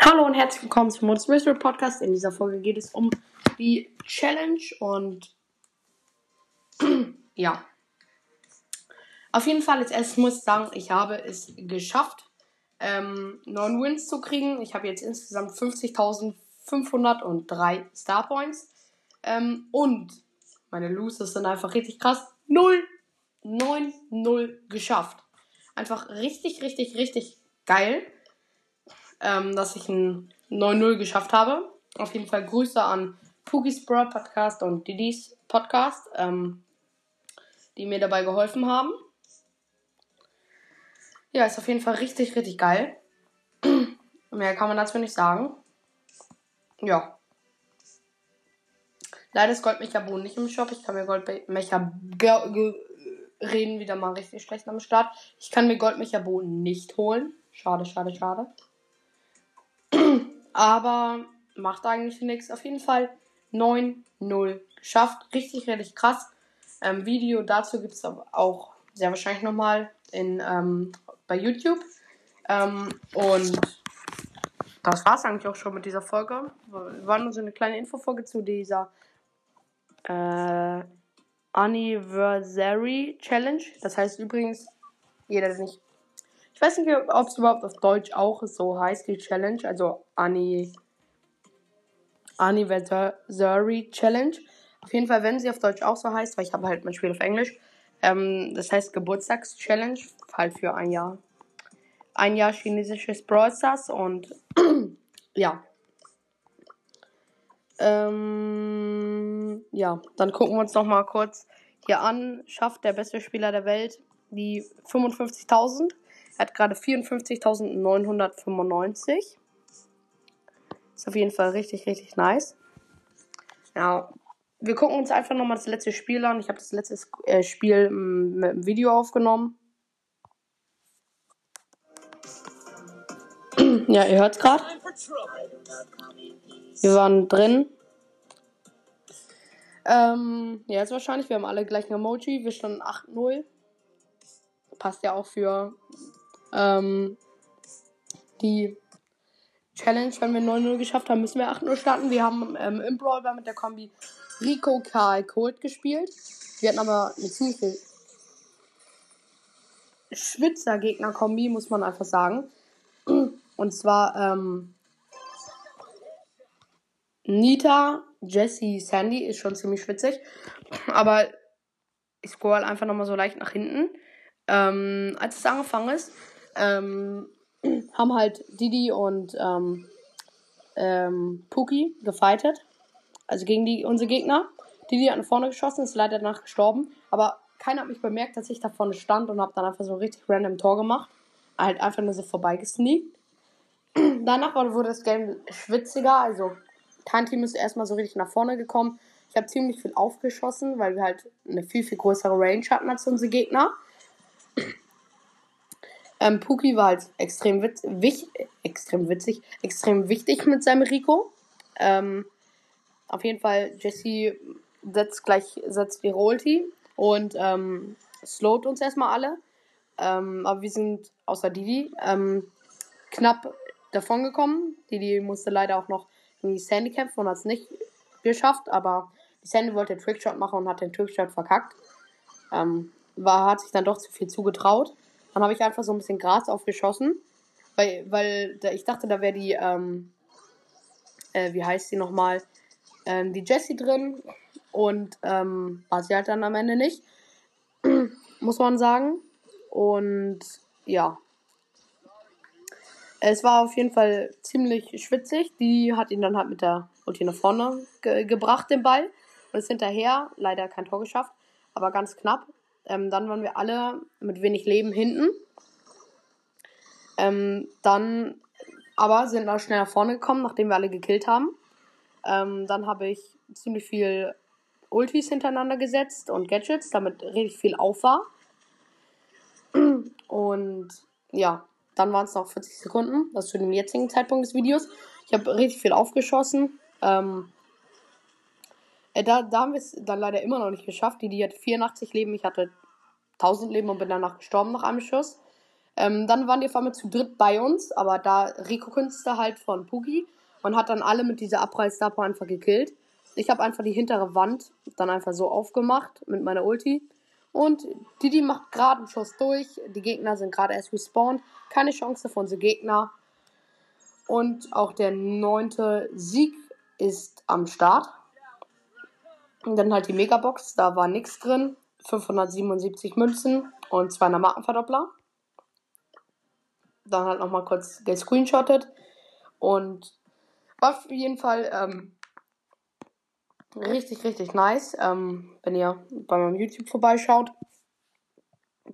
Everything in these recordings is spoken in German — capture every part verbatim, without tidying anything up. Hallo und herzlich willkommen zum Modus Mister Podcast. In dieser Folge geht es um die Challenge und ja. Auf jeden Fall, als erstes muss ich sagen, ich habe es geschafft, ähm, neun Wins zu kriegen. Ich habe jetzt insgesamt fünfzigtausendfünfhundertdrei Star Points. Ähm, und meine Losers sind einfach richtig krass. null, neun, null geschafft. Einfach richtig, richtig, richtig geil, ähm, dass ich ein neun null geschafft habe. Auf jeden Fall Grüße an Pookie's Bra Podcast und Didis Podcast, ähm, die mir dabei geholfen haben. Ja, ist auf jeden Fall richtig, richtig geil. Mehr kann man dazu nicht sagen. Ja. Leider ist Goldmecha Bohnen nicht im Shop. Ich kann mir Goldmecha reden wieder mal richtig schlecht am Start. Ich kann mir Goldmecha Bohnen nicht holen. Schade, schade, schade. Aber macht eigentlich nichts. Auf jeden Fall neun null geschafft. Richtig, richtig krass. Ähm, Video dazu gibt es auch sehr wahrscheinlich nochmal in ähm, bei YouTube. Ähm, und das war es eigentlich auch schon mit dieser Folge. War nur so eine kleine Infofolge zu dieser äh, Anniversary Challenge. Das heißt übrigens, jeder, der nicht... Ich weiß nicht, ob es überhaupt auf Deutsch auch so heißt, die Challenge. Also Anni, Anniversary Challenge. Auf jeden Fall, wenn sie auf Deutsch auch so heißt, weil ich habe halt mein Spiel auf Englisch. Ähm, das heißt Geburtstags-Challenge, halt für ein Jahr. Ein Jahr chinesisches Brawl Stars und ja. Ähm, ja, dann gucken wir uns nochmal kurz hier an. Schafft der beste Spieler der Welt die fünfundfünfzigtausend. Er hat gerade vierundfünfzigtausendneunhundertfünfundneunzig. Ist auf jeden Fall richtig, richtig nice. Ja. Wir gucken uns einfach nochmal das letzte Spiel an. Ich habe das letzte Spiel mit dem Video aufgenommen. Ja, ihr hört es gerade. Wir waren drin. Ähm, ja, jetzt wahrscheinlich. Wir haben alle gleich ein Emoji. Wir standen acht null. Passt ja auch für ähm, die Challenge. Wenn wir neun null geschafft haben, müssen wir acht null starten. Wir haben ähm, im Brawl Ball mit der Kombi Rico, Kyle, Colt gespielt. Wir hatten aber eine ziemliche Schwitzer-Gegner-Kombi, muss man einfach sagen. Und zwar ähm, Nita, Jessie, Sandy ist schon ziemlich schwitzig. Aber ich scroll einfach nochmal so leicht nach hinten. Ähm, als es angefangen ist, ähm, haben halt Didi und ähm, ähm, Pookie gefightet. Also gegen die, unsere Gegner. Die, die hatten vorne geschossen, ist leider danach gestorben. Aber keiner hat mich bemerkt, dass ich da vorne stand und habe dann einfach so ein richtig random Tor gemacht. Halt einfach nur so vorbeigesneakt. Danach wurde das Game schwitziger. Also kein Team ist erstmal so richtig nach vorne gekommen. Ich habe ziemlich viel aufgeschossen, weil wir halt eine viel, viel größere Range hatten als unsere Gegner. Ähm, Pookie war halt extrem, witz, wich, extrem witzig, extrem wichtig mit seinem Rico. Ähm... Auf jeden Fall, Jessie setzt gleich setzt die Rolti und ähm, slowt uns erstmal alle. Ähm, aber wir sind, außer Didi, ähm, knapp davon gekommen. Didi musste leider auch noch in die Sandy kämpfen und hat es nicht geschafft. Aber die Sandy wollte Trickshot machen und hat den Trickshot verkackt. Ähm, war, hat sich dann doch zu viel zugetraut. Dann habe ich einfach so ein bisschen Gras aufgeschossen, weil, weil da, ich dachte, da wäre die, ähm, äh, wie heißt sie nochmal? Die Jessie drin und ähm, war sie halt dann am Ende nicht, muss man sagen. Und ja, es war auf jeden Fall ziemlich schwitzig. Die hat ihn dann halt mit der Ulti nach vorne ge- gebracht, den Ball, und ist hinterher leider kein Tor geschafft, aber ganz knapp. Ähm, dann waren wir alle mit wenig Leben hinten. Ähm, dann aber sind wir schnell nach vorne gekommen, nachdem wir alle gekillt haben. Ähm, dann habe ich ziemlich viel Ultis hintereinander gesetzt und Gadgets, damit richtig viel auf war. Und ja, dann waren es noch vierzig Sekunden, das zu dem jetzigen Zeitpunkt des Videos. Ich habe richtig viel aufgeschossen. Ähm, äh, da, da haben wir es dann leider immer noch nicht geschafft. Die, die hat vierundachtzig Leben, ich hatte tausend Leben und bin danach gestorben nach einem Schuss. Ähm, dann waren die auf einmal zu dritt bei uns, aber da Rico Künstler halt von Pookie und hat dann alle mit dieser Abreißdappe einfach gekillt. Ich habe einfach die hintere Wand dann einfach so aufgemacht mit meiner Ulti. Und Didi macht gerade einen Schuss durch. Die Gegner sind gerade erst respawned. Keine Chance für unsere Gegner. Und auch der neunte Sieg ist am Start. Und dann halt die Megabox. Da war nichts drin. fünfhundertsiebenundsiebzig Münzen und zweihundert Markenverdoppler. Dann halt nochmal kurz gescreenshottet. Und war auf jeden Fall ähm, richtig, richtig nice. Ähm, wenn ihr bei meinem YouTube vorbeischaut,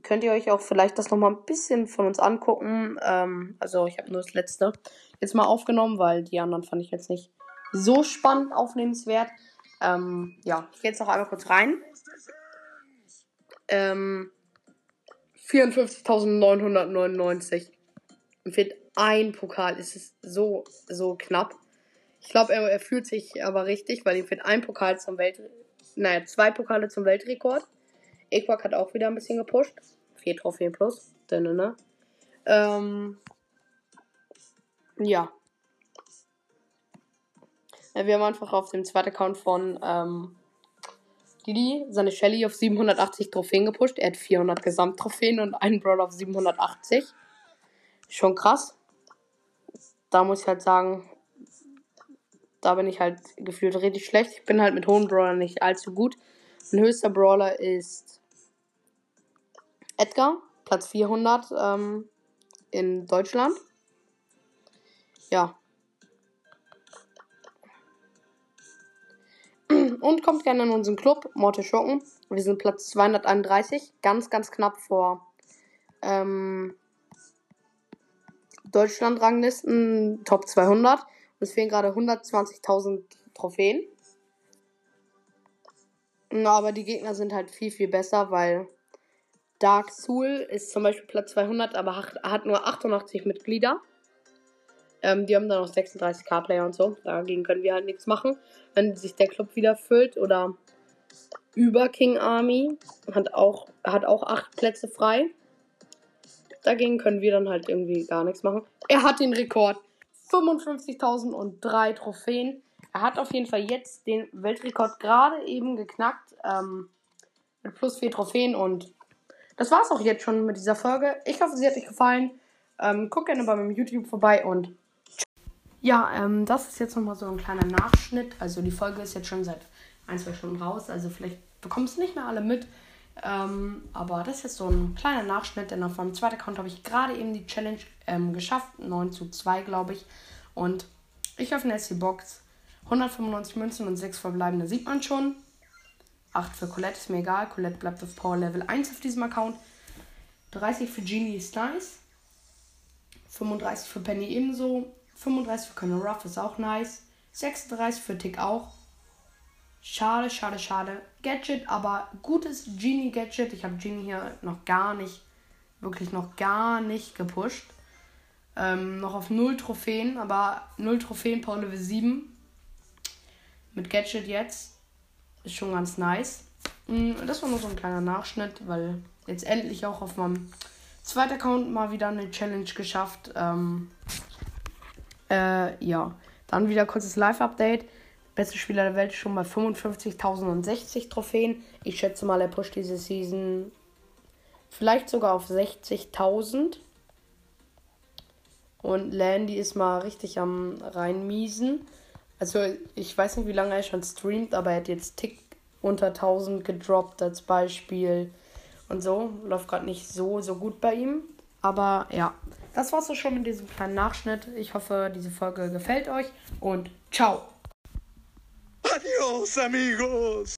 könnt ihr euch auch vielleicht das nochmal ein bisschen von uns angucken. Ähm, also ich habe nur das letzte jetzt mal aufgenommen, weil die anderen fand ich jetzt nicht so spannend aufnehmenswert. Ähm, ja, ich gehe jetzt noch einmal kurz rein. Ähm, vierundfünfzigtausendneunhundertneunundneunzig. Mir fehlt ein Pokal. Es ist so, so knapp. Ich glaube, er, er fühlt sich aber richtig, weil ihm fehlt ein Pokal zum Weltrekord. Naja, zwei Pokale zum Weltrekord. Equak hat auch wieder ein bisschen gepusht. Vier Trophäen plus. Dünne, ne? Ähm. Ja. Wir haben einfach auf dem zweiten Account von ähm, Didi seine Shelly auf siebenhundertachtzig Trophäen gepusht. Er hat vierhundert Gesamttrophäen und einen Brawler auf siebenhundertachtzig. Schon krass. Da muss ich halt sagen, da bin ich halt gefühlt richtig schlecht. Ich bin halt mit hohen Brawlern nicht allzu gut. Mein höchster Brawler ist Edgar, Platz vierhundert ähm, in Deutschland. Ja. Und kommt gerne in unseren Club, Morte Schocken. Wir sind Platz zweihunderteinunddreißig, ganz, ganz knapp vor ähm, Deutschland-Ranglisten, Top zweihundert. Es fehlen gerade hundertzwanzigtausend Trophäen. Na, aber die Gegner sind halt viel, viel besser, weil Dark Soul ist zum Beispiel Platz zweihundert, aber hat nur achtundachtzig Mitglieder. Ähm, die haben dann noch sechsunddreißig k Player und so. Dagegen können wir halt nichts machen. Wenn sich der Club wieder füllt oder über King Army, hat auch, hat auch acht Plätze frei. Dagegen können wir dann halt irgendwie gar nichts machen. Er hat den Rekord. fünfundfünfzigtausenddrei Trophäen. Er hat auf jeden Fall jetzt den Weltrekord gerade eben geknackt. Ähm, mit plus vier Trophäen. Und das war's auch jetzt schon mit dieser Folge. Ich hoffe, sie hat euch gefallen. Ähm, guckt gerne bei meinem YouTube vorbei und ja, ähm, das ist jetzt nochmal so ein kleiner Nachschnitt. Also die Folge ist jetzt schon seit ein, zwei Stunden raus. Also vielleicht bekommst du nicht mehr alle mit. Ähm, aber das ist jetzt so ein kleiner Nachschnitt, denn auf meinem zweiten Account habe ich gerade eben die Challenge ähm, geschafft, neun zu zwei, glaube ich. Und ich öffne jetzt die Box, hundertfünfundneunzig Münzen und sechs verbleibende sieht man schon, acht für Colette, ist mir egal, Colette bleibt auf Power Level eins auf diesem Account, dreißig für Genie ist nice, fünfunddreißig für Penny ebenso, fünfunddreißig für Colonel Ruff ist auch nice, sechsunddreißig für Tick auch. Schade, schade, schade. Gadget, aber gutes Genie-Gadget. Ich habe Genie hier noch gar nicht, wirklich noch gar nicht gepusht. Ähm, noch auf null Trophäen, aber null Trophäen, Power Level sieben. Mit Gadget jetzt. Ist schon ganz nice. Und das war nur so ein kleiner Nachschnitt, weil jetzt endlich auch auf meinem zweiten Account mal wieder eine Challenge geschafft. Ähm, äh, ja. Dann wieder kurzes Live-Update. Beste Spieler der Welt schon bei fünfundfünfzigtausendsechzig Trophäen. Ich schätze mal, er pusht diese Season vielleicht sogar auf sechzigtausend. Und Landy ist mal richtig am reinmiesen. Also ich weiß nicht, wie lange er schon streamt, aber er hat jetzt Tick unter tausend gedroppt als Beispiel. Und so, läuft gerade nicht so, so gut bei ihm. Aber ja, das war's auch schon mit diesem kleinen Nachschnitt. Ich hoffe, diese Folge gefällt euch und ciao! Adiós, amigos.